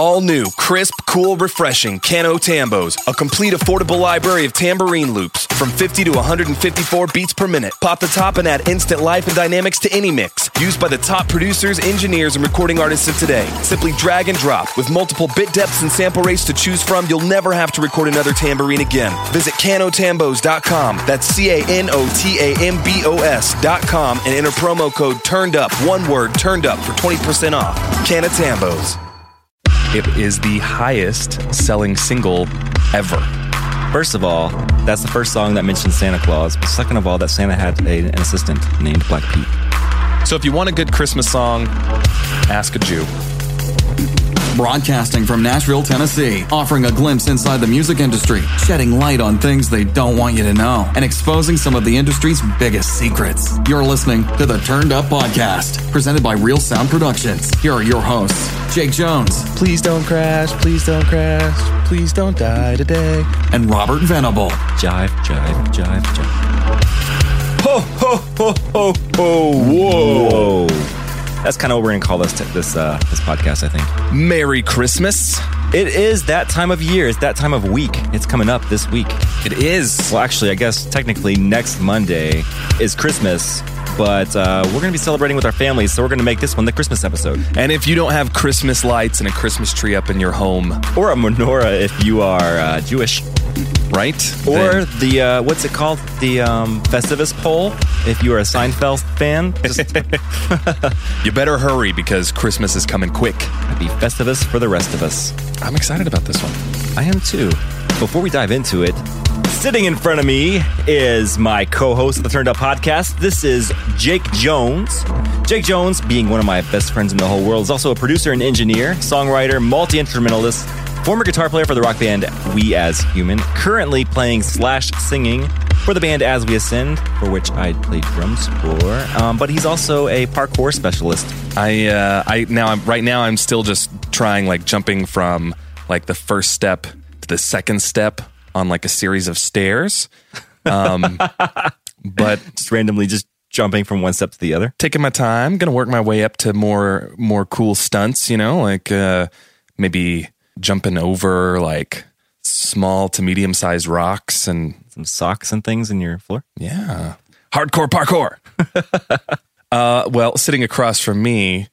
All new, crisp, cool, refreshing Cano Tambos, a complete affordable library of tambourine loops from 50 to 154 beats per minute. Pop the top and add instant life and dynamics to any mix. Used by the top producers, engineers, and recording artists of today. Simply drag and drop. With multiple bit depths and sample rates to choose from, you'll never have to record another tambourine again. Visit canotambos.com. That's CANOTAMBOS.com and enter promo code Turned Up, one word, Turned Up, for 20% off. Cano Tambos. It is the highest selling single ever. First of all, that's the first song that mentions Santa Claus. But second of all, that Santa had an assistant named Black Pete. So if you want a good Christmas song, ask a Jew. Broadcasting from Nashville, Tennessee, offering a glimpse inside the music industry, shedding light on things they don't want you to know, and exposing some of the industry's biggest secrets. You're listening to the Turned Up Podcast, presented by Real Sound Productions. Here are your hosts, Jake Jones. Please don't crash, please don't crash, please don't die today. And Robert Venable. Jive, jive, jive, jive. Ho, ho, ho, ho, ho, whoa. Whoa. That's kind of what we're going to call this podcast, I think. Merry Christmas. It is that time of year. It's that time of week. It's coming up this week. It is. Well, actually, I guess technically next Monday is Christmas, but we're going to be celebrating with our families, so we're going to make this one the Christmas episode. And if you don't have Christmas lights and a Christmas tree up in your home, or a menorah if you are Jewish, right? Or then what's it called? The Festivus pole. If you are a Seinfeld fan, you better hurry because Christmas is coming quick. Happy Festivus for the rest of us. I'm excited about this one. I am too. Before we dive into it, sitting in front of me is my co-host of the Turned Up Podcast. This is Jake Jones. Jake Jones, being one of my best friends in the whole world, is also a producer and engineer, songwriter, multi-instrumentalist, former guitar player for the rock band We As Human, currently playing / singing for the band As We Ascend, for which I played drums for. But he's also a parkour specialist. I'm still just trying jumping from the first step to the second step on a series of stairs. But just randomly just jumping from one step to the other. Taking my time, gonna work my way up to more cool stunts. Maybe jumping over small to medium sized rocks and some socks and things in your floor. Yeah. Hardcore parkour. Well, sitting across from me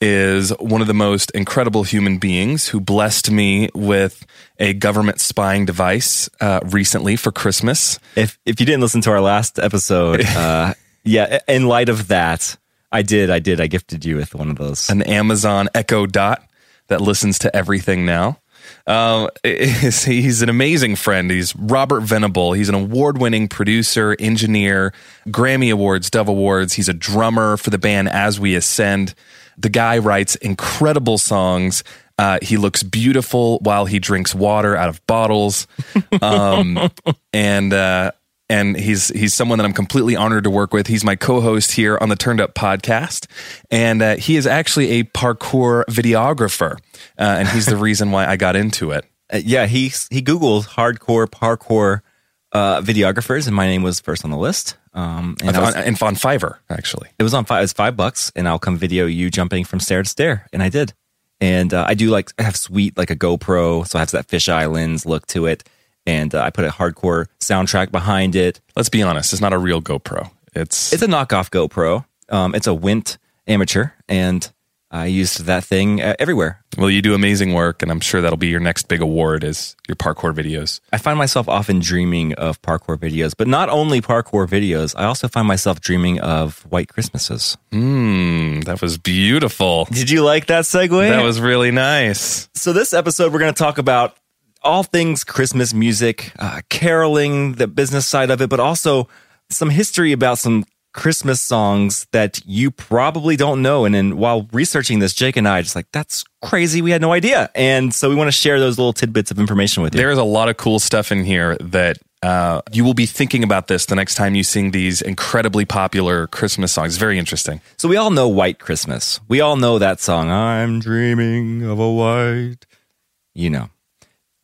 is one of the most incredible human beings who blessed me with a government spying device recently for Christmas. If you didn't listen to our last episode, in light of that, I did. I gifted you with one of those. An Amazon Echo Dot that listens to everything now. He's an amazing friend. He's Robert Venable. He's an award-winning producer, engineer, Grammy Awards, Dove Awards. He's a drummer for the band As We Ascend. The guy writes incredible songs. He looks beautiful while he drinks water out of bottles. And he's someone that I'm completely honored to work with. He's my co-host here on the Turned Up Podcast, and he is actually a parkour videographer, and he's the reason why I got into it. Yeah, he Googled hardcore parkour videographers, and my name was first on the list. On Fiverr, actually. It was on Fiverr. It was $5, and I'll come video you jumping from stair to stair, and I did. And I do have sweet a GoPro, so I have that fisheye lens look to it. And I put a hardcore soundtrack behind it. Let's be honest, it's not a real GoPro. It's a knockoff GoPro. It's a Wint amateur, and I used that thing everywhere. Well, you do amazing work, and I'm sure that'll be your next big award is your parkour videos. I find myself often dreaming of parkour videos, but not only parkour videos, I also find myself dreaming of white Christmases. That was beautiful. Did you like that segue? That was really nice. So this episode, we're going to talk about all things Christmas music, caroling, the business side of it, but also some history about some Christmas songs that you probably don't know. And then while researching this, Jake and I just that's crazy. We had no idea. And so we want to share those little tidbits of information with you. There is a lot of cool stuff in here that you will be thinking about this the next time you sing these incredibly popular Christmas songs. Very interesting. So we all know White Christmas. We all know that song. I'm dreaming of a white,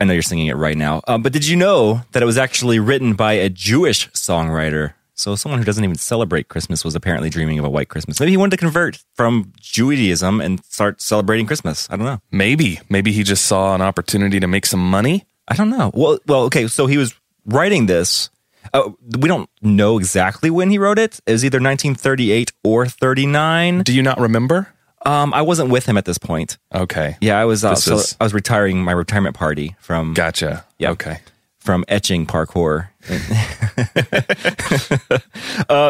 I know you're singing it right now, but did you know that it was actually written by a Jewish songwriter? So someone who doesn't even celebrate Christmas was apparently dreaming of a white Christmas. Maybe he wanted to convert from Judaism and start celebrating Christmas. I don't know. Maybe he just saw an opportunity to make some money. I don't know. Well, okay. So he was writing this. We don't know exactly when he wrote it. It was either 1938 or 39. Do you not remember? I wasn't with him at this point. Okay. Yeah, I was. I was retiring my retirement party from. Gotcha. Yeah. Okay. From etching parkour.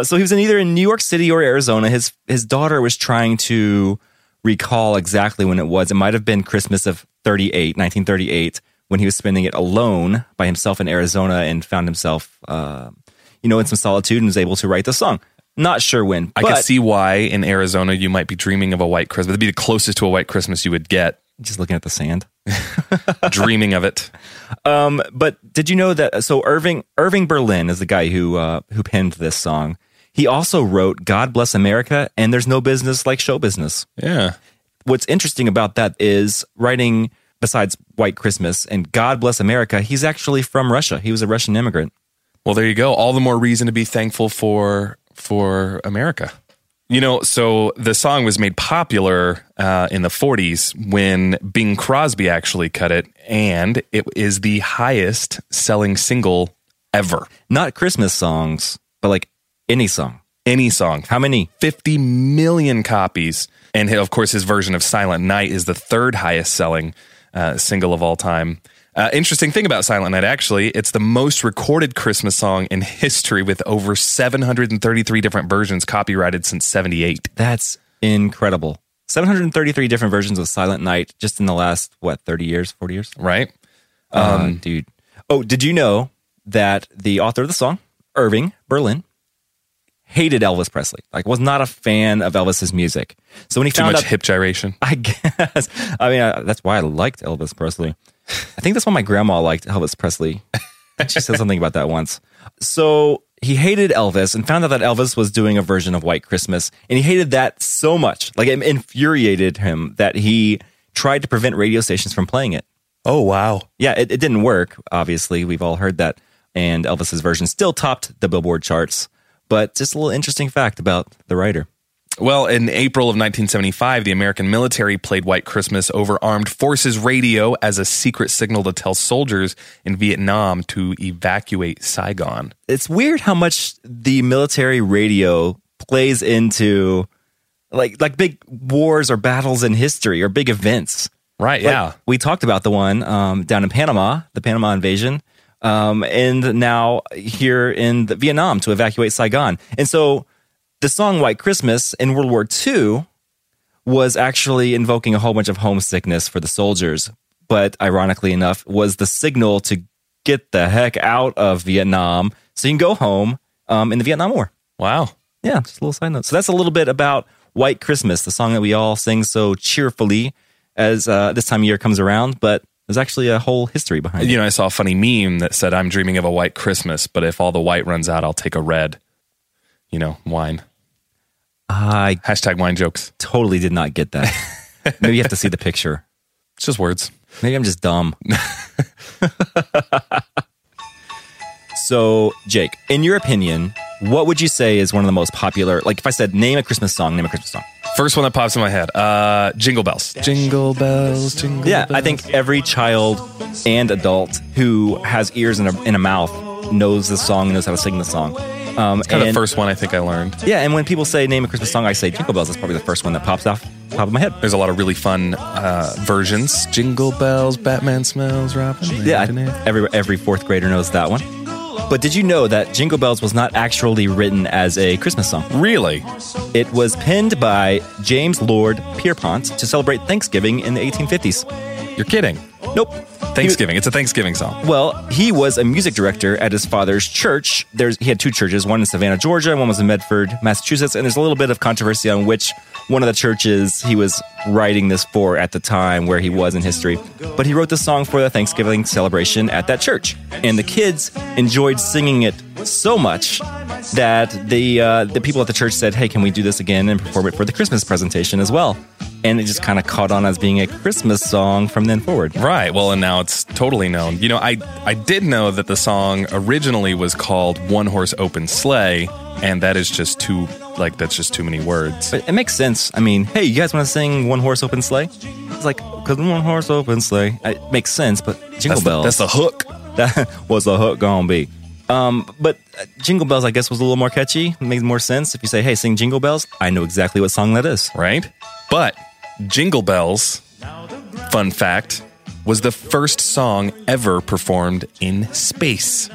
So he was either in New York City or Arizona. His daughter was trying to recall exactly when it was. It might have been Christmas of 1938, when he was spending it alone by himself in Arizona and found himself, in some solitude and was able to write the song. Not sure when. I can see why in Arizona you might be dreaming of a white Christmas. It'd be the closest to a white Christmas you would get. Just looking at the sand. Dreaming of it. But did you know that? So Irving Berlin is the guy who penned this song. He also wrote God Bless America and There's No Business Like Show Business. Yeah. What's interesting about that is writing, besides White Christmas and God Bless America, he's actually from Russia. He was a Russian immigrant. Well, there you go. All the more reason to be thankful for America. So the song was made popular in the 40s when Bing Crosby actually cut it, and it is the highest selling single ever. Not Christmas songs, but like any song. Any song. How many? 50 million copies. And of course, his version of Silent Night is the third highest selling single of all time. Interesting thing about Silent Night, actually, it's the most recorded Christmas song in history with over 733 different versions copyrighted since 78. That's incredible. 733 different versions of Silent Night just in the last, 30 years, 40 years? Right. Dude. Oh, did you know that the author of the song, Irving Berlin, hated Elvis Presley, was not a fan of Elvis's music. So when he found out... Too much hip gyration. I guess. I mean, that's why I liked Elvis Presley. I think that's why my grandma liked Elvis Presley. She said something about that once. So he hated Elvis and found out that Elvis was doing a version of White Christmas. And he hated that so much. It infuriated him that he tried to prevent radio stations from playing it. Oh, wow. Yeah, it didn't work, obviously. We've all heard that. And Elvis's version still topped the Billboard charts. But just a little interesting fact about the writer. Well, in April of 1975, the American military played White Christmas over Armed Forces radio as a secret signal to tell soldiers in Vietnam to evacuate Saigon. It's weird how much the military radio plays into like big wars or battles in history or big events. Right, yeah. We talked about the one down in Panama, the Panama invasion, and now here in Vietnam to evacuate Saigon. And so... the song White Christmas in World War II was actually invoking a whole bunch of homesickness for the soldiers, but ironically enough, was the signal to get the heck out of Vietnam so you can go home in the Vietnam War. Wow. Yeah, just a little side note. So that's a little bit about White Christmas, the song that we all sing so cheerfully as this time of year comes around, but there's actually a whole history behind it. I saw a funny meme that said, I'm dreaming of a white Christmas, but if all the white runs out, I'll take a red. Wine. Hashtag wine jokes. Totally did not get that. Maybe you have to see the picture. It's just words. Maybe I'm just dumb. So, Jake, in your opinion, what would you say is one of the most popular? If I said, name a Christmas song. First one that pops in my head, Jingle Bells. Jingle Bells, Jingle Bells. Yeah, I think every child and adult who has ears in a mouth knows this song and knows how to sing the song. It's kind of the first one I think I learned. Yeah, and when people say name a Christmas song, I say Jingle Bells. That's probably the first one that pops off the top of my head. There's a lot of really fun versions. Jingle Bells, Batman Smells, Robin. Yeah, every fourth grader knows that one. But did you know that Jingle Bells was not actually written as a Christmas song? Really? It was penned by James Lord Pierpont to celebrate Thanksgiving in the 1850s. You're kidding. Nope. Thanksgiving. It's a Thanksgiving song. Well, he was a music director at his father's church. He had two churches, one in Savannah, Georgia, and one was in Medford, Massachusetts. And there's a little bit of controversy on which one of the churches he was writing this for at the time where he was in history. But he wrote the song for the Thanksgiving celebration at that church. And the kids enjoyed singing it so much that the people at the church said, hey, can we do this again and perform it for the Christmas presentation as well? And it just kind of caught on as being a Christmas song from then forward. Right. Well, and now it's totally known. You know, I did know that the song originally was called One Horse Open Sleigh, and that is just too, like, that's just too many words. But it makes sense. I mean, hey, you guys want to sing One Horse Open Sleigh? It's like, because one horse open sleigh. It makes sense, but Jingle Bells. That's the hook. That was the hook gonna be. But Jingle Bells, I guess, was a little more catchy. It made more sense if you say, hey, sing Jingle Bells. I know exactly what song that is. Right? But Jingle Bells, fun fact, was the first song ever performed in space.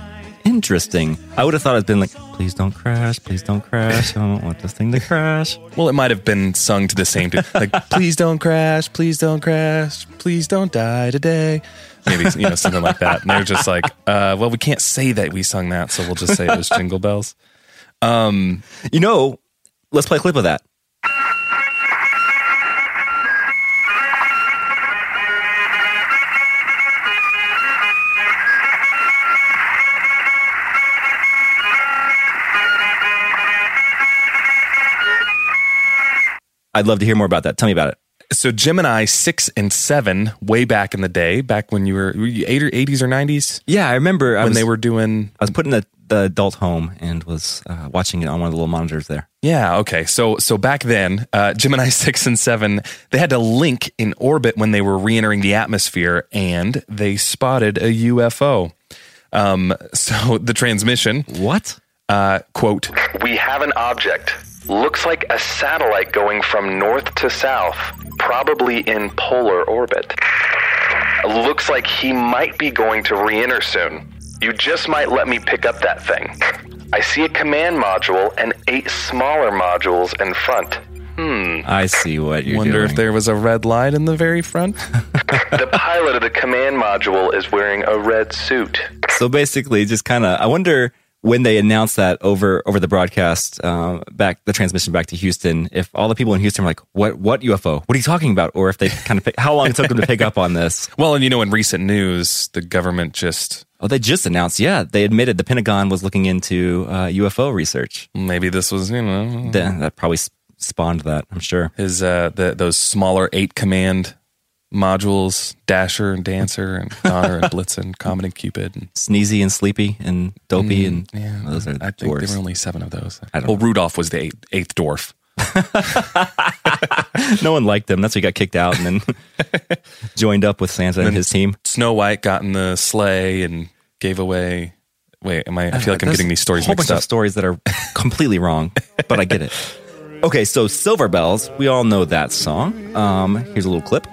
Interesting. I would have thought it'd been like, please don't crash, please don't crash. I don't want this thing to crash. Well, it might have been sung to the same tune. Like, please don't crash, please don't crash, please don't die today. Maybe, you know, something like that. And they're just like, well, we can't say that we sung that, so we'll just say it was Jingle Bells. You know, let's play a clip of that. I'd love to hear more about that. Tell me about it. So Gemini 6 and 7, way back in the day, back when you were 80s or 90s? Yeah, I remember. I was putting the adult home and was watching it on one of the little monitors there. Yeah, okay. So back then, Gemini 6 and 7, they had to link in orbit when they were re-entering the atmosphere, and they spotted a UFO. So the transmission. What? Quote, we have an object. Looks like a satellite going from north to south, probably in polar orbit. Looks like he might be going to re-enter soon. You just might let me pick up that thing. I see a command module and 8 smaller modules in front. I see what you're doing. Wonder if there was a red light in the very front? The pilot of the command module is wearing a red suit. So basically, just kind of, I wonder, when they announced that over the broadcast, back the transmission back to Houston, if all the people in Houston were like, what UFO? What are you talking about? Or if they kind of, how long it took them to pick up on this? Well, and you know, in recent news, the government just... Oh, they just announced, yeah. They admitted the Pentagon was looking into UFO research. Maybe this was, you know... That probably spawned that, I'm sure. Is those smaller 8 command modules, Dasher and Dancer and Donner and Blitzen, Comet and Cupid. And Sneezy and Sleepy and Dopey and those are the dwarfs. I think there were only 7 of those. Rudolph was the eighth dwarf. No one liked him. That's why he got kicked out and then joined up with Santa and his team. Snow White got in the sleigh and gave away... Wait, I feel like I'm getting these stories mixed up. A whole bunch of stories that are completely wrong, but I get it. Okay, so Silver Bells, we all know that song. Here's a little clip.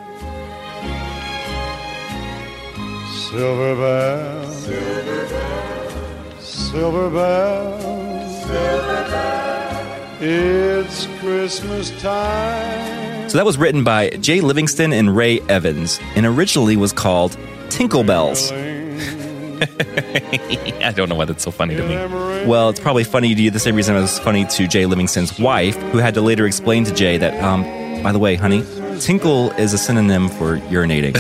Silver bells, silver bells, silver bells, silver bells, it's Christmas time. So that was written by Jay Livingston and Ray Evans, and originally was called Tinkle Bells. I don't know why that's so funny to me. Well, it's probably funny to you the same reason it was funny to Jay Livingston's wife, who had to later explain to Jay that, by the way, honey, tinkle is a synonym for urinating.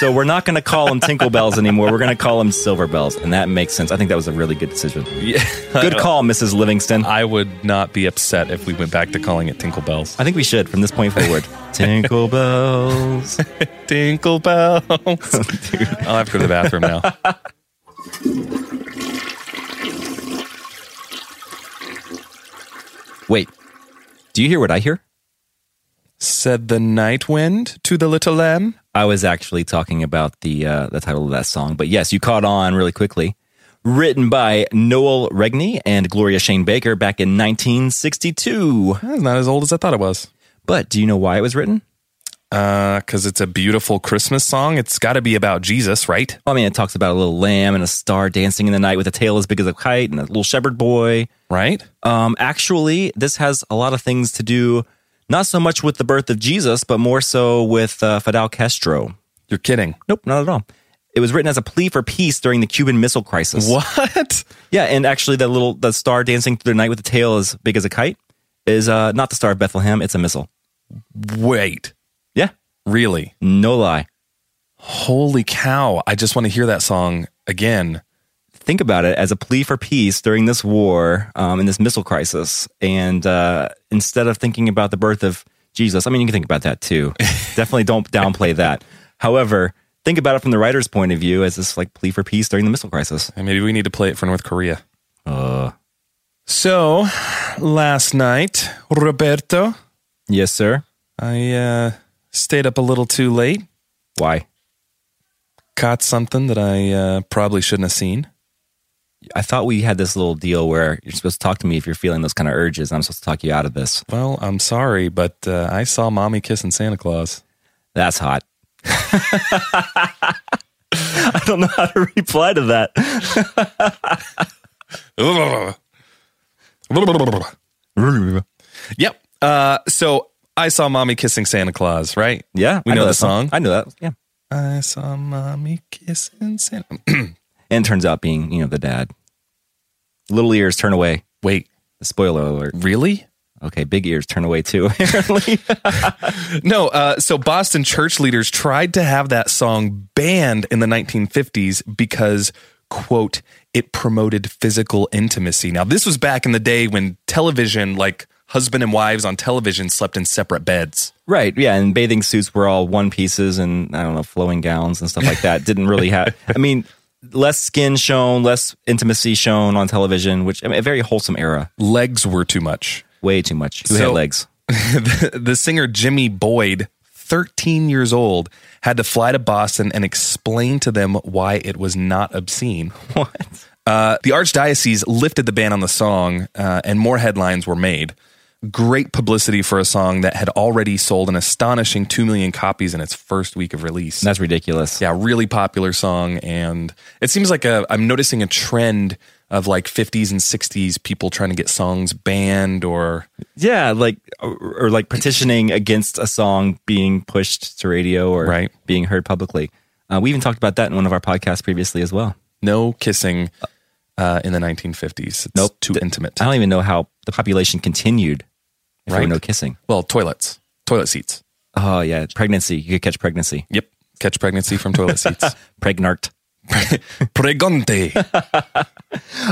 So we're not going to call them Tinkle Bells anymore. We're going to call them Silver Bells. And that makes sense. I think that was a really good decision. Yeah, good call, Mrs. Livingston. I would not be upset if we went back to calling it Tinkle Bells. I think we should from this point forward. Tinkle Bells. Tinkle Bells. Dude. I'll have to go to the bathroom now. Wait. Do you hear what I hear? Said the night wind to the little lamb. I was actually talking about the title of that song, but yes, you caught on really quickly. Written by Noel Regney and Gloria Shane Baker back in 1962. That's not as old as I thought it was. But do you know why it was written? Because it's a beautiful Christmas song. It's got to be about Jesus, right? I mean, it talks about a little lamb and a star dancing in the night with a tail as big as a kite and a little shepherd boy. Right. Actually, this has a lot of things to do. Not so much with the birth of Jesus, but more so with Fidel Castro. You're kidding. Nope, not at all. It was written as a plea for peace during the Cuban Missile Crisis. What? Yeah, and actually the star dancing through the night with the tail as big as a kite is not the Star of Bethlehem, it's a missile. Wait. Yeah. Really? No lie. Holy cow. I just want to hear that song again. Think about it as a plea for peace during this war and this missile crisis. And instead of thinking about the birth of Jesus. I mean, you can think about that too. Definitely don't downplay that. However, think about it from the writer's point of view as this like plea for peace during the missile crisis. And maybe we need to play it for North Korea. So last night, Roberto. Yes, sir. I stayed up a little too late. Why? Caught something that I probably shouldn't have seen. I thought we had this little deal where you're supposed to talk to me if you're feeling those kind of urges. I'm supposed to talk you out of this. Well, I'm sorry, but I saw Mommy kissing Santa Claus. That's hot. I don't know how to reply to that. Yep. So I saw Mommy kissing Santa Claus, right? Yeah. We know the song. I know that. Yeah. I saw Mommy kissing Santa. And turns out being, you know, the dad. Little ears turn away. Wait. Spoiler alert. Really? Okay, big ears turn away too, apparently. No, so Boston church leaders tried to have that song banned in the 1950s because, quote, it promoted physical intimacy. Now, this was back in the day when television, like husband and wives on television slept in separate beds. Right, yeah, and bathing suits were all one pieces and, I don't know, flowing gowns and stuff like that. Didn't really have, I mean... Less skin shown, less intimacy shown on television, which I mean, a very wholesome era. Legs were too much. Way too much. Who had legs? The singer Jimmy Boyd, 13 years old, had to fly to Boston and explain to them why it was not obscene. What? The Archdiocese lifted the ban on the song, and more headlines were made. Great publicity for a song that had already sold an astonishing 2 million copies in its first week of release. That's ridiculous. Yeah, really popular song. And it seems like I'm noticing a trend of like 50s and 60s people trying to get songs banned or... Yeah, like or like petitioning against a song being pushed to radio or right. being heard publicly. We even talked about that in one of our podcasts previously as well. No kissing in the 1950s. It's too intimate. I don't even know how the population continued. If right. No kissing. Well, toilet seats. Oh yeah. Pregnancy. You could catch pregnancy. Yep. Catch pregnancy from toilet seats. Pregnant. Pregonte.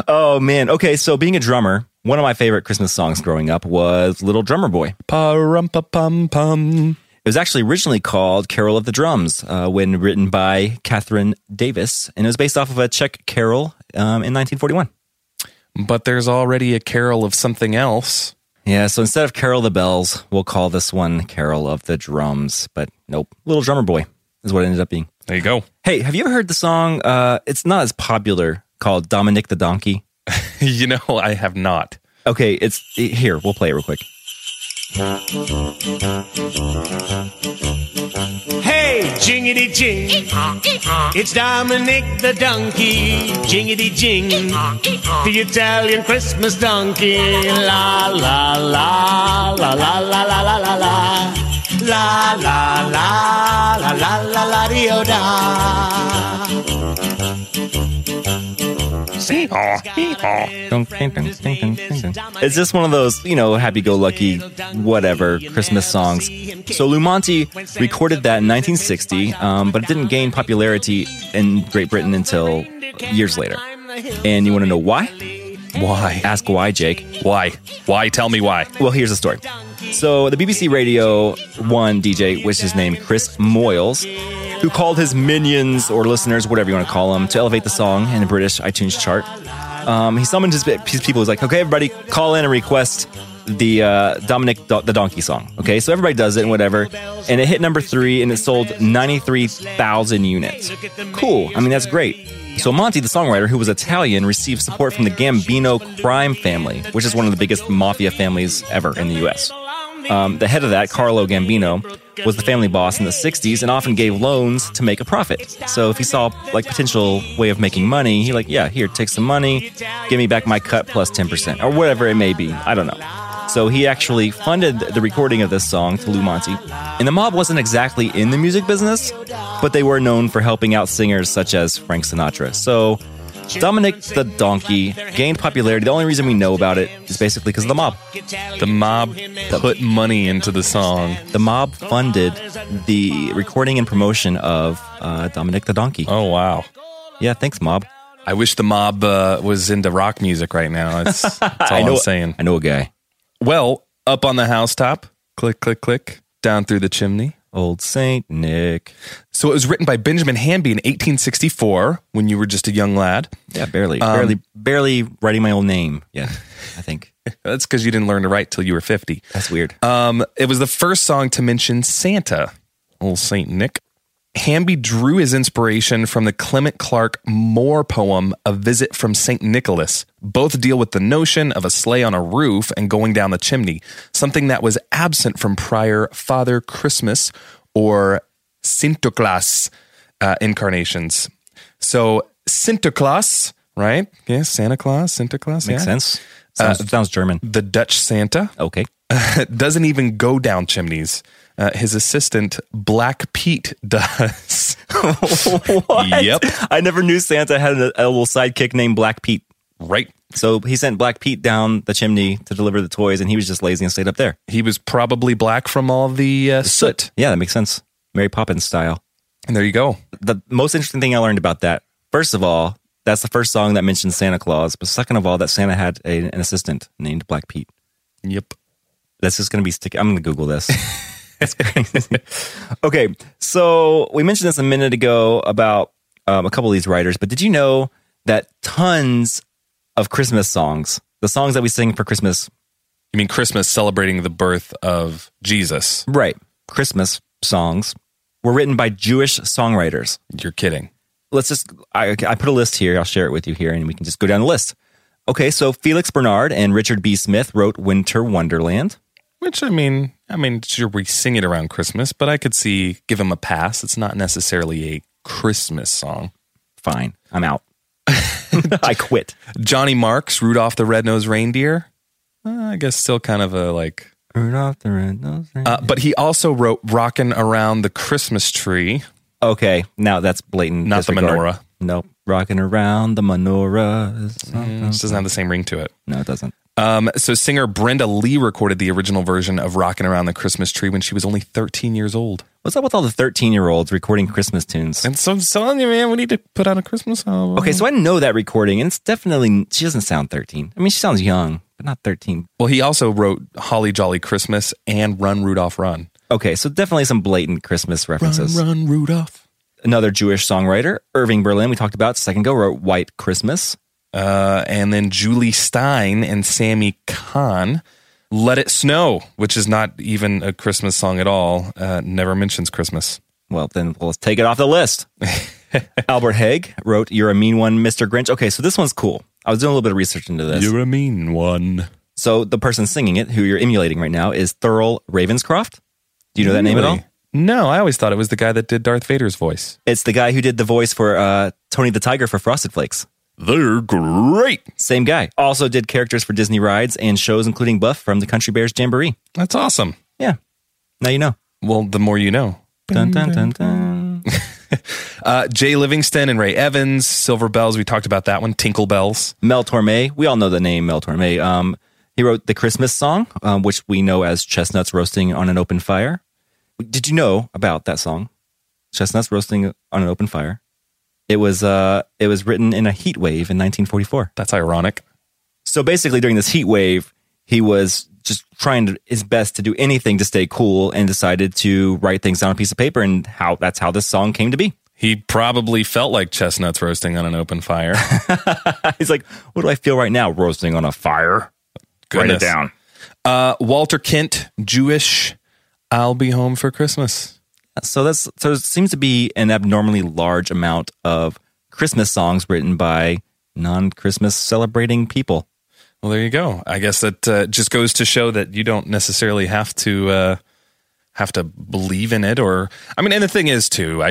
Oh man. Okay. So being a drummer, one of my favorite Christmas songs growing up was Little Drummer Boy. Pa-rum, pa-pum, pum. It was actually originally called Carol of the Drums when written by Catherine Davis. And it was based off of a Czech carol in 1941. But there's already a carol of something else. Yeah, so instead of Carol the Bells, we'll call this one Carol of the Drums. But nope, Little Drummer Boy is what it ended up being. There you go. Hey, have you ever heard the song, it's not as popular, called Dominic the Donkey? You know, I have not. Okay, here, we'll play it real quick. Hey, jingity jing, it's Dominic the donkey, jingity jing, the Italian Christmas donkey, la la la la la la la la la la la la la la la la la dio da. It's just one of those, you know, happy-go-lucky, whatever, Christmas songs. So Lou Monte recorded that in 1960, but it didn't gain popularity in Great Britain until years later. And you want to know why? Why? Ask why, Jake. Why? Why? Tell me why. Well, here's the story. So the BBC Radio 1 DJ, which is named Chris Moyles, who called his minions or listeners, whatever you want to call them, to elevate the song in the British iTunes chart. He summoned his people. He was like, okay, everybody call in and request the Dominic the Donkey song. Okay, so everybody does it and whatever. And it hit number 3 and it sold 93,000 units. Cool. I mean, that's great. So Monty, the songwriter, who was Italian, received support from the Gambino crime family, which is one of the biggest mafia families ever in the U.S. The head of that, Carlo Gambino, was the family boss in the 60s and often gave loans to make a profit. So if he saw like potential way of making money, he like, yeah, here, take some money, give me back my cut plus 10% or whatever it may be. I don't know. So he actually funded the recording of this song to Lou Monte. And the mob wasn't exactly in the music business, but they were known for helping out singers such as Frank Sinatra. So Dominic the Donkey gained popularity. The only reason we know about it is basically because of the mob. The mob put money into the song. The mob funded the recording and promotion of Dominic the Donkey. Oh, wow. Yeah, thanks, mob. I wish the mob was into rock music right now. That's all I'm saying. I know a guy. Well, up on the housetop, click, click, click, down through the chimney. Old Saint Nick. So it was written by Benjamin Hanby in 1864 when you were just a young lad. Yeah, barely writing my own name. Yeah, I think. That's because you didn't learn to write till you were 50. That's weird. It was the first song to mention Santa, Old Saint Nick. Hanby drew his inspiration from the Clement Clark Moore poem, A Visit from St. Nicholas. Both deal with the notion of a sleigh on a roof and going down the chimney, something that was absent from prior Father Christmas or Sinterklaas incarnations. So Sinterklaas, right? Yeah, Santa Claus, Sinterklaas. Makes sense. Sounds German. The Dutch Santa. Okay. Doesn't even go down chimneys. His assistant, Black Pete, does. What? Yep. I never knew Santa had a little sidekick named Black Pete. Right. So he sent Black Pete down the chimney to deliver the toys, and he was just lazy and stayed up there. He was probably black from all the soot. Yeah, that makes sense. Mary Poppins style. And there you go. The most interesting thing I learned about that, first of all, that's the first song that mentions Santa Claus. But second of all, that Santa had an assistant named Black Pete. Yep. That's just going to be sticky. I'm going to Google this. That's crazy. Okay, so we mentioned this a minute ago about a couple of these writers, but did you know that tons of Christmas songs, the songs that we sing for Christmas... You mean Christmas celebrating the birth of Jesus? Right. Christmas songs were written by Jewish songwriters. You're kidding. Let's just... I put a list here. I'll share it with you here, and we can just go down the list. Okay, so Felix Bernard and Richard B. Smith wrote Winter Wonderland. Which, I mean, sure, we sing it around Christmas, but I could see, give him a pass. It's not necessarily a Christmas song. Fine. I'm out. I quit. Johnny Marks, Rudolph the Red-Nosed Reindeer. I guess still kind of a like... Rudolph the Red-Nosed Reindeer. But he also wrote Rockin' Around the Christmas Tree. Okay. Now that's blatant. Not disregard. The menorah. Nope. Rockin' Around the Menorah. This doesn't have the same ring to it. No, it doesn't. So singer Brenda Lee recorded the original version of Rockin' Around the Christmas Tree when she was only 13 years old. What's up with all the 13-year-olds recording Christmas tunes? And so I'm telling you, man, we need to put out a Christmas album. Okay, so I know that recording, and it's definitely, she doesn't sound 13. I mean, she sounds young, but not 13. Well, he also wrote Holly Jolly Christmas and Run, Rudolph, Run. Okay, so definitely some blatant Christmas references. Run, run, Rudolph. Another Jewish songwriter, Irving Berlin, we talked about a second ago, wrote White Christmas. And then Julie Stein and Sammy Kahn, Let It Snow, which is not even a Christmas song at all, never mentions Christmas. Well, then we'll take it off the list. Albert Haig wrote You're a Mean One, Mr. Grinch. Okay, so this one's cool. I was doing a little bit of research into this. You're a mean one. So the person singing it, who you're emulating right now, is Thurl Ravenscroft. Do you know that name at all? No, I always thought it was the guy that did Darth Vader's voice. It's the guy who did the voice for Tony the Tiger for Frosted Flakes. They're great. Same guy. Also did characters for Disney rides and shows, including Buff from the Country Bears Jamboree. That's awesome. Yeah. Now you know. Well, the more you know. Dun, dun, dun, dun. Jay Livingston and Ray Evans, Silver Bells. We talked about that one. Tinkle Bells. Mel Torme. We all know the name Mel Torme. He wrote the Christmas song, which we know as Chestnuts Roasting on an Open Fire. Did you know about that song? Chestnuts Roasting on an Open Fire. It was written in a heat wave in 1944. That's ironic. So basically during this heat wave, he was just trying his best to do anything to stay cool and decided to write things down on a piece of paper, and that's how this song came to be. He probably felt like chestnuts roasting on an open fire. He's like, what do I feel right now? Roasting on a fire. Goodness. Write it down. Walter Kent, Jewish, I'll Be Home for Christmas. So there seems to be an abnormally large amount of Christmas songs written by non-Christmas celebrating people. Well, there you go. I guess that just goes to show that you don't necessarily have to believe in it, or I mean, and the thing is too,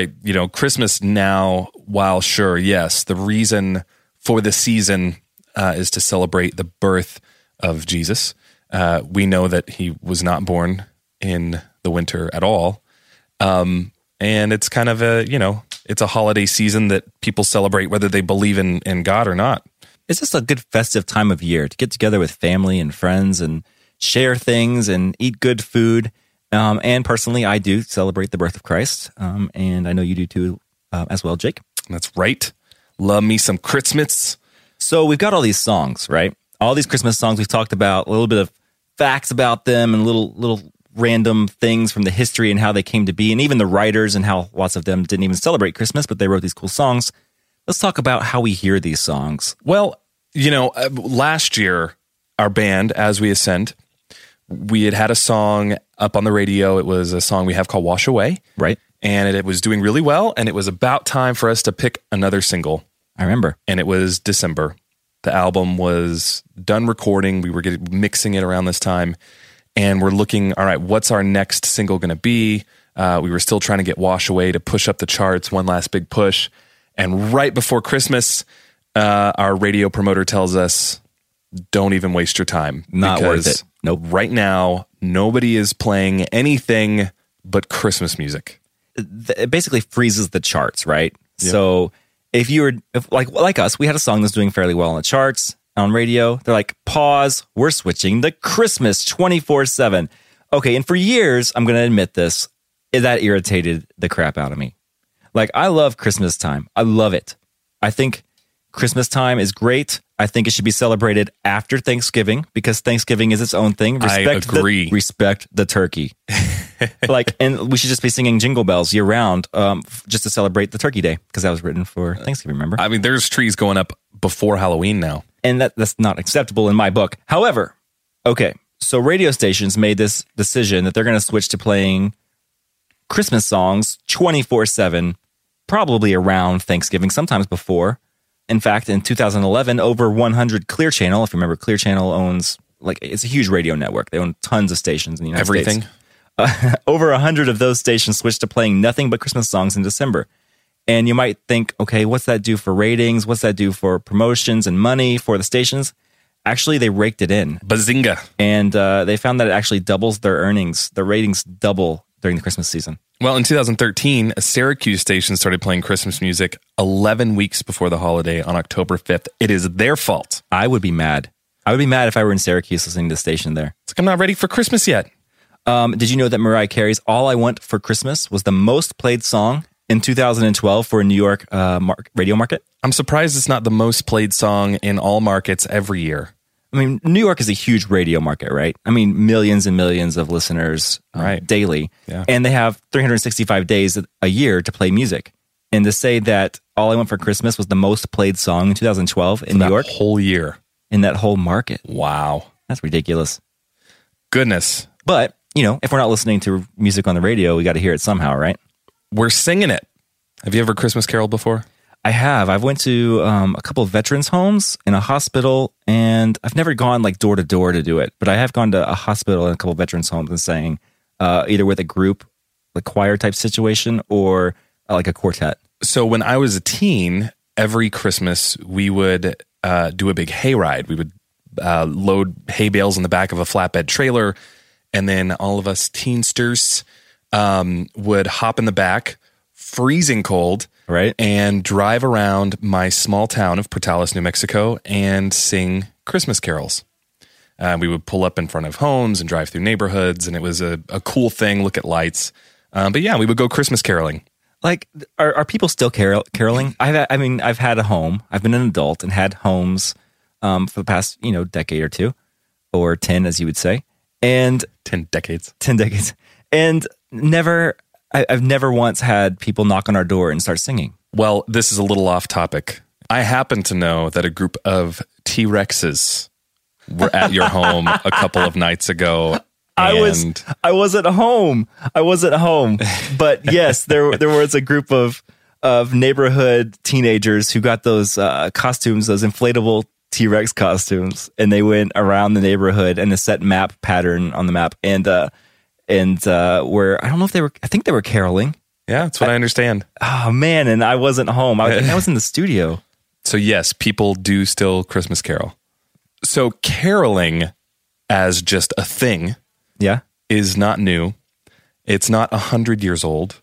Christmas now. While sure, yes, the reason for the season is to celebrate the birth of Jesus. We know that he was not born in the winter at all. And it's kind of it's a holiday season that people celebrate whether they believe in God or not. It's just a good festive time of year to get together with family and friends and share things and eat good food. And personally, I do celebrate the birth of Christ. And I know you do too as well, Jake. That's right. Love me some Christmas. So we've got all these songs, right? All these Christmas songs we've talked about, a little bit of facts about them and little random things from the history and how they came to be, and even the writers and how lots of them didn't even celebrate Christmas, but they wrote these cool songs. Let's talk about how we hear these songs. Well, you know, last year, our band, As We Ascend, we had a song up on the radio. It was a song we have called Wash Away. Right. And it was doing really well, and it was about time for us to pick another single. I remember. And it was December. The album was done recording. We were mixing it around this time. And we're looking, all right, what's our next single going to be? We were still trying to get Wash Away to push up the charts, one last big push. And right before Christmas, our radio promoter tells us, don't even waste your time. Not worth it. Nope. Right now, nobody is playing anything but Christmas music. It basically freezes the charts, right? Yep. So if you were, like us, we had a song that's doing fairly well on the charts, on radio. They're like, pause, we're switching to Christmas 24/7. Okay, and for years, I'm going to admit this, that irritated the crap out of me. Like, I love Christmas time. I love it. I think Christmas time is great. I think it should be celebrated after Thanksgiving, because Thanksgiving is its own thing. I agree. Respect the turkey. And we should just be singing Jingle Bells year round, just to celebrate the turkey day, because that was written for Thanksgiving, remember? I mean, there's trees going up before Halloween now. And that's not acceptable in my book. However, okay, so radio stations made this decision that they're going to switch to playing Christmas songs 24/7, probably around Thanksgiving, sometimes before. In fact, in 2011, over 100 Clear Channel, if you remember, Clear Channel owns, it's a huge radio network. They own tons of stations in the United States. Everything. Over 100 of those stations switched to playing nothing but Christmas songs in December. And you might think, okay, what's that do for ratings? What's that do for promotions and money for the stations? Actually, they raked it in. Bazinga. And they found that it actually doubles their earnings. The ratings double during the Christmas season. Well, in 2013, a Syracuse station started playing Christmas music 11 weeks before the holiday on October 5th. It is their fault. I would be mad. I would be mad if I were in Syracuse listening to the station there. It's like, I'm not ready for Christmas yet. Did you know that Mariah Carey's All I Want for Christmas was the most played song in 2012 for a New York radio market? I'm surprised it's not the most played song in all markets every year. I mean, New York is a huge radio market, right? I mean, millions and millions of listeners daily. Yeah. And they have 365 days a year to play music. And to say that All I Want for Christmas was the most played song in 2012 in New York? Whole year. In that whole market. Wow. That's ridiculous. Goodness. But, you know, if we're not listening to music on the radio, we got to hear it somehow, right? We're singing it. Have you ever Christmas caroled before? I have. I've went to a couple of veterans homes and a hospital, and I've never gone door to door to do it, but I have gone to a hospital and a couple of veterans homes and sang either with a group, like choir type situation, or like a quartet. So when I was a teen, every Christmas we would do a big hay ride. We would load hay bales in the back of a flatbed trailer, and then all of us teensters would hop in the back, freezing cold, right, and drive around my small town of Portales, New Mexico, and sing Christmas carols. We would pull up in front of homes and drive through neighborhoods, and it was a cool thing. Look at lights, but yeah, we would go Christmas caroling. Like, are people still caroling? I've had a home. I've been an adult and had homes for the past decade or two, or 10, as you would say, and 10 decades, and never. I've never once had people knock on our door and start singing. Well, this is a little off topic. I happen to know that a group of T-Rexes were at your home a couple of nights ago. I was at home. But yes, there was a group of neighborhood teenagers who got those costumes, those inflatable T-Rex costumes, and they went around the neighborhood in a set map pattern on the map, and where I don't know if they were, I think they were caroling. Yeah, that's what I understand. Oh man, and I wasn't home. I was in the studio. So yes, people do still Christmas carol. So caroling as just a thing, is not new. It's not 100 years old.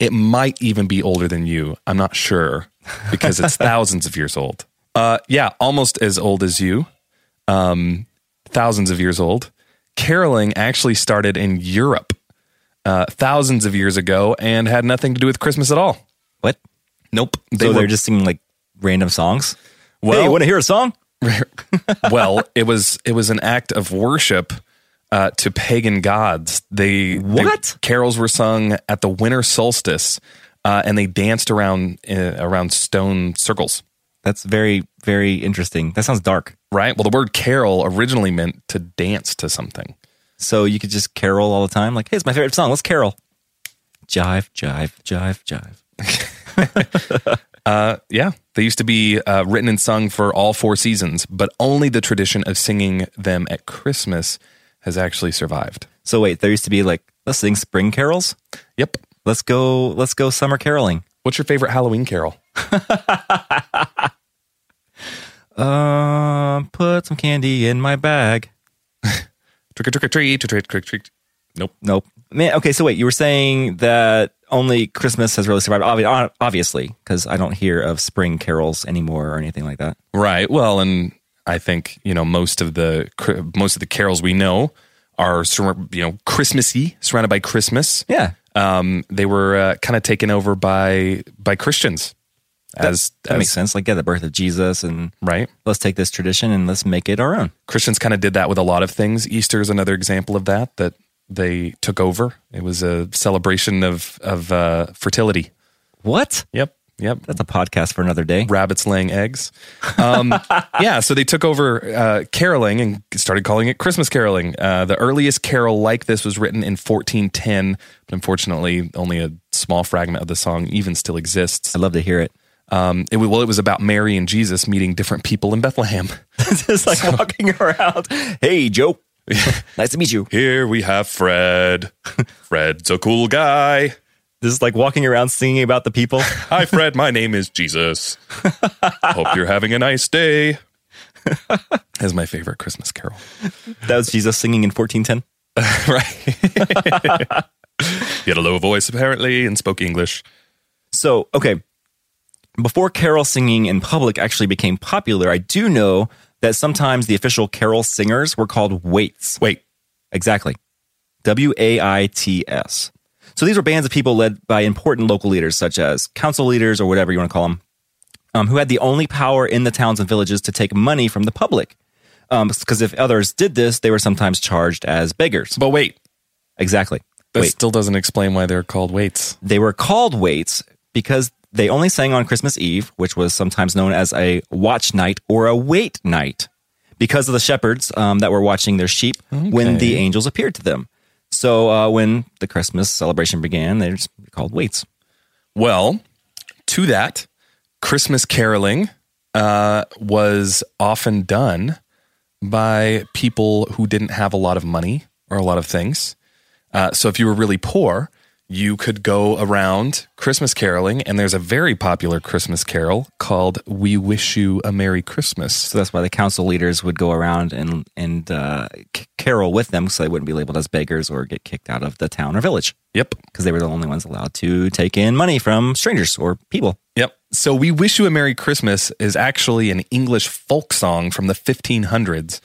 It might even be older than you. I'm not sure, because it's thousands of years old. Almost as old as you. Thousands of years old. Caroling actually started in Europe thousands of years ago and had nothing to do with Christmas at all. What? Nope. They're just singing random songs? Well, hey, you want to hear a song? Well, it was an act of worship to pagan gods. What? Carols were sung at the winter solstice, and they danced around stone circles. That's very, very interesting. That sounds dark. Right? Well, the word carol originally meant to dance to something. So you could just carol all the time? Like, hey, it's my favorite song. Let's carol. Jive, jive, jive, jive. Yeah. They used to be written and sung for all four seasons, but only the tradition of singing them at Christmas has actually survived. So wait, there used to be like, let's sing spring carols? Yep. Let's go summer caroling. What's your favorite Halloween carol? Put some candy in my bag. Trick or trick or treat, trick or treat. Nope. Man, okay, so wait, you were saying that only Christmas has really survived, obviously, because I don't hear of spring carols anymore or anything like that. Right. Well, and I think, you know, most of the carols we know are, you know, Christmassy, surrounded by Christmas. Yeah. They were kind of taken over by Christians. That makes sense. Like, yeah, the birth of Jesus, and right. Let's take this tradition and let's make it our own. Christians kind of did that with a lot of things. Easter is another example of that they took over. It was a celebration of fertility. What? Yep. That's a podcast for another day. Rabbits laying eggs. Yeah, so they took over caroling and started calling it Christmas caroling. The earliest carol like this was written in 1410, but unfortunately only a small fragment of the song even still exists. I'd love to hear it. It was about Mary and Jesus meeting different people in Bethlehem. Just like walking around. Hey, Joe. Nice to meet you. Here we have Fred. Fred's a cool guy. This is like walking around singing about the people. Hi, Fred. My name is Jesus. Hope you're having a nice day. That's my favorite Christmas carol. That was Jesus singing in 1410. Right. He had a low voice, apparently, and spoke English. So, okay. Before carol singing in public actually became popular, I do know that sometimes the official carol singers were called waits. Wait. Exactly. W-A-I-T-S. So these were bands of people led by important local leaders, such as council leaders or whatever you want to call them, who had the only power in the towns and villages to take money from the public. Because if others did this, they were sometimes charged as beggars. But wait. Exactly. That still doesn't explain why they're called waits. They were called waits because they only sang on Christmas Eve, which was sometimes known as a watch night or a wait night, because of the shepherds that were watching their sheep when the angels appeared to them. So when the Christmas celebration began, they were just called waits. Well, to that, Christmas caroling was often done by people who didn't have a lot of money or a lot of things. So if you were really poor, you could go around Christmas caroling, and there's a very popular Christmas carol called We Wish You a Merry Christmas. So that's why the council leaders would go around and carol with them, so they wouldn't be labeled as beggars or get kicked out of the town or village. Yep. Because they were the only ones allowed to take in money from strangers or people. Yep. So We Wish You a Merry Christmas is actually an English folk song from the 1500s.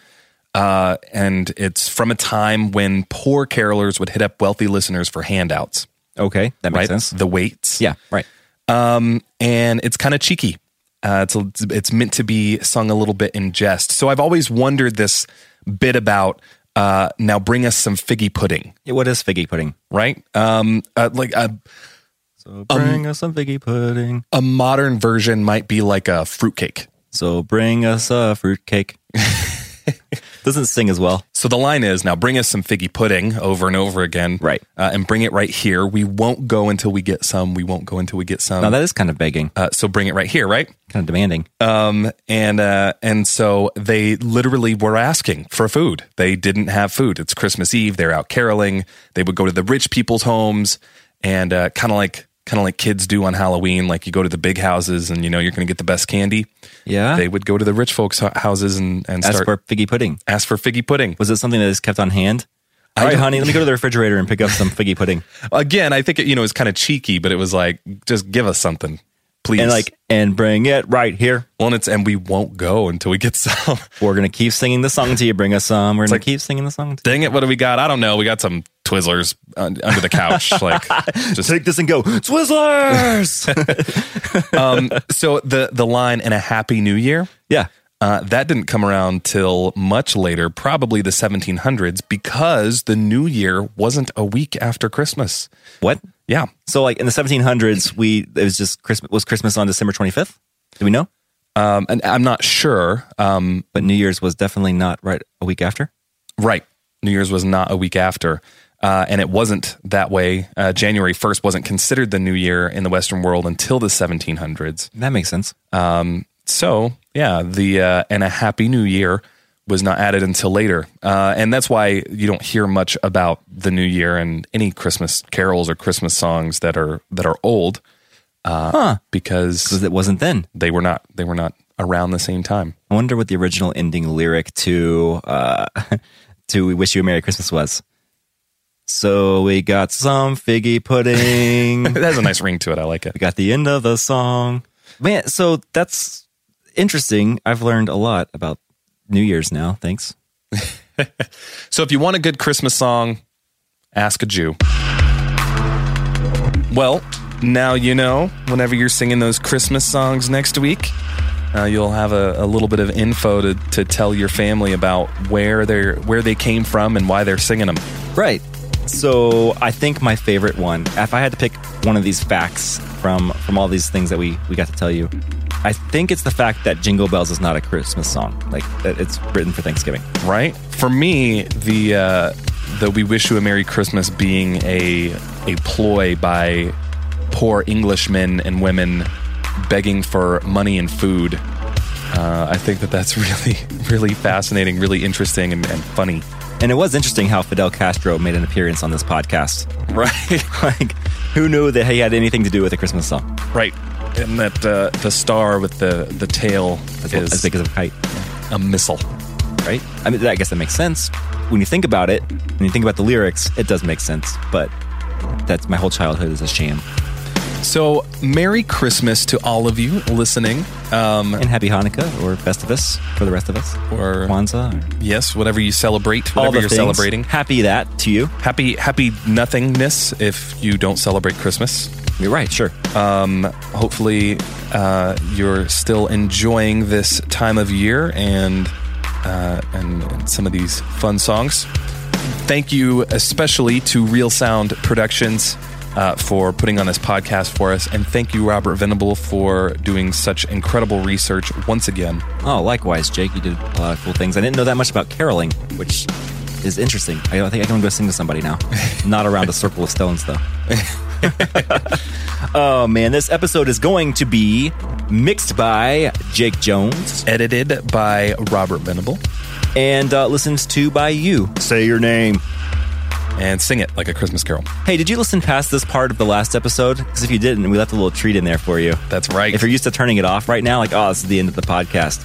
And it's from a time when poor carolers would hit up wealthy listeners for handouts. Okay, that makes sense. The waits. Yeah, right. And it's kind of cheeky. It's meant to be sung a little bit in jest. So I've always wondered this bit about, now bring us some figgy pudding. Yeah, what is figgy pudding? Right? So bring us some figgy pudding. A modern version might be like a fruitcake. So bring us a fruitcake. Doesn't sing as well. So the line is, now bring us some figgy pudding, over and over again. Right. And bring it right here. We won't go until we get some. We won't go until we get some. Now that is kind of begging. So bring it right here, right? Kind of demanding. And so they literally were asking for food. They didn't have food. It's Christmas Eve. They're out caroling. They would go to the rich people's homes and kind of like kids do on Halloween, like you go to the big houses and you know you're going to get the best candy. Yeah. They would go to the rich folks' houses and ask for figgy pudding. Ask for figgy pudding. Was it something that is kept on hand? All right, honey, let me go to the refrigerator and pick up some figgy pudding. Again, I think it, you know, it's kind of cheeky, but it was like, just give us something, please. And bring it right here. Well, and we won't go until we get some. We're going to keep singing the song until you bring us some. We're going to keep singing the song. Dang it, what do we got? I don't know. We got some Twizzlers under the couch. Like, just take this and go, Twizzlers. So the line, in a happy new year. Yeah. That didn't come around till much later, probably the 1700s, because the new year wasn't a week after Christmas. What? Yeah. So like in the 1700s, was Christmas on December 25th? Do we know? And I'm not sure. But New Year's was definitely not right a week after? Right. New Year's was not a week after. And it wasn't that way. January 1st wasn't considered the new year in the Western world until the 1700s. That makes sense. So yeah, and a happy new year was not added until later. And that's why you don't hear much about the new year and any Christmas carols or Christmas songs that are old, because it wasn't then. They were not around the same time. I wonder what the original ending lyric to We Wish You a Merry Christmas was. So we got some figgy pudding. That has a nice ring to it. I like it. We got the end of the song. Man, so that's interesting. I've learned a lot about New Year's now. Thanks. So if you want a good Christmas song, ask a Jew. Well, now you know, whenever you're singing those Christmas songs next week, you'll have a little bit of info to tell your family about where they came from and why they're singing them. Right. So I think my favorite one, if I had to pick one of these facts from all these things that we got to tell you, I think it's the fact that Jingle Bells is not a Christmas song. Like, it's written for Thanksgiving. Right. For me, the We Wish You a Merry Christmas being a ploy by poor Englishmen and women begging for money and food. I think that's really, really fascinating, really interesting and funny. And it was interesting how Fidel Castro made an appearance on this podcast. Right. Like, who knew that he had anything to do with a Christmas song? Right. And that the star with the tail is as big as a kite. A missile. Right? I mean, I guess that makes sense. When you think about it, when you think about the lyrics, it does make sense. But that's my whole childhood is a sham. So, Merry Christmas to all of you listening. And Happy Hanukkah or Festivus for the rest of us. Or Kwanzaa. Or, yes, whatever you celebrate, whatever you're celebrating. Happy that to you. Happy nothingness if you don't celebrate Christmas. You're right, sure. Hopefully you're still enjoying this time of year and some of these fun songs. Thank you especially to Real Sound Productions for putting on this podcast for us. And thank you, Robert Venable, for doing such incredible research once again. Oh, likewise, Jake. You did a lot of cool things. I didn't know that much about caroling, which is interesting. I think I can go sing to somebody now. Not around a circle of stones, though. Oh, man. This episode is going to be mixed by Jake Jones. Edited by Robert Venable. And listened to by you. Say your name. And sing it like a Christmas carol. Hey, did you listen past this part of the last episode? Because if you didn't, we left a little treat in there for you. That's right. If you're used to turning it off right now, like, oh, this is the end of the podcast,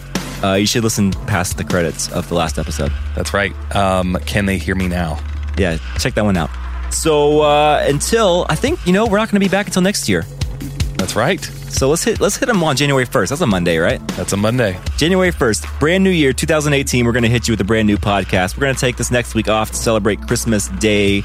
you should listen past the credits of the last episode. That's right. Can They Hear Me Now? Yeah, check that one out. So we're not going to be back until next year. That's right. So let's hit them on January 1st. That's a Monday, right? That's a Monday. January 1st, brand new year, 2018. We're going to hit you with a brand new podcast. We're going to take this next week off to celebrate Christmas Day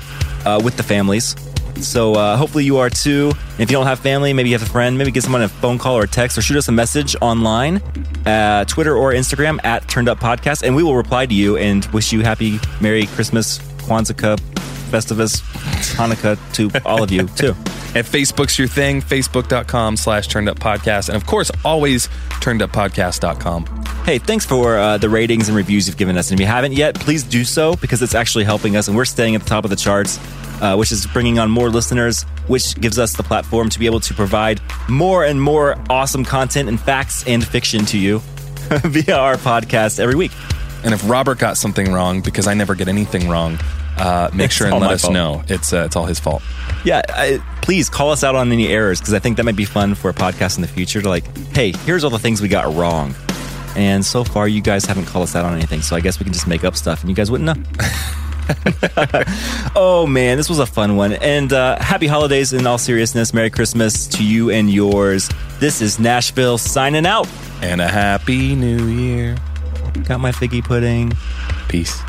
with the families. So hopefully you are too. And if you don't have family, maybe you have a friend, maybe give someone a phone call or a text or shoot us a message online, Twitter or Instagram at Turned Up Podcast. And we will reply to you and wish you happy, Merry Christmas, Kwanzaa, Festivus, Hanukkah to all of you too. And Facebook's your thing, facebook.com/Turned Up Podcast. And of course, always turneduppodcast.com. Hey, thanks for the ratings and reviews you've given us. And if you haven't yet, please do so because it's actually helping us. And we're staying at the top of the charts, which is bringing on more listeners, which gives us the platform to be able to provide more and more awesome content and facts and fiction to you via our podcast every week. And if Robert got something wrong, because I never get anything wrong, make sure and let us know. It's all his fault. Yeah, please call us out on any errors because I think that might be fun for a podcast in the future to like, hey, here's all the things we got wrong. And so far, you guys haven't called us out on anything. So I guess we can just make up stuff and you guys wouldn't know. Oh, man, this was a fun one. And happy holidays in all seriousness. Merry Christmas to you and yours. This is Nashville signing out. And a happy new year. Got my figgy pudding. Peace.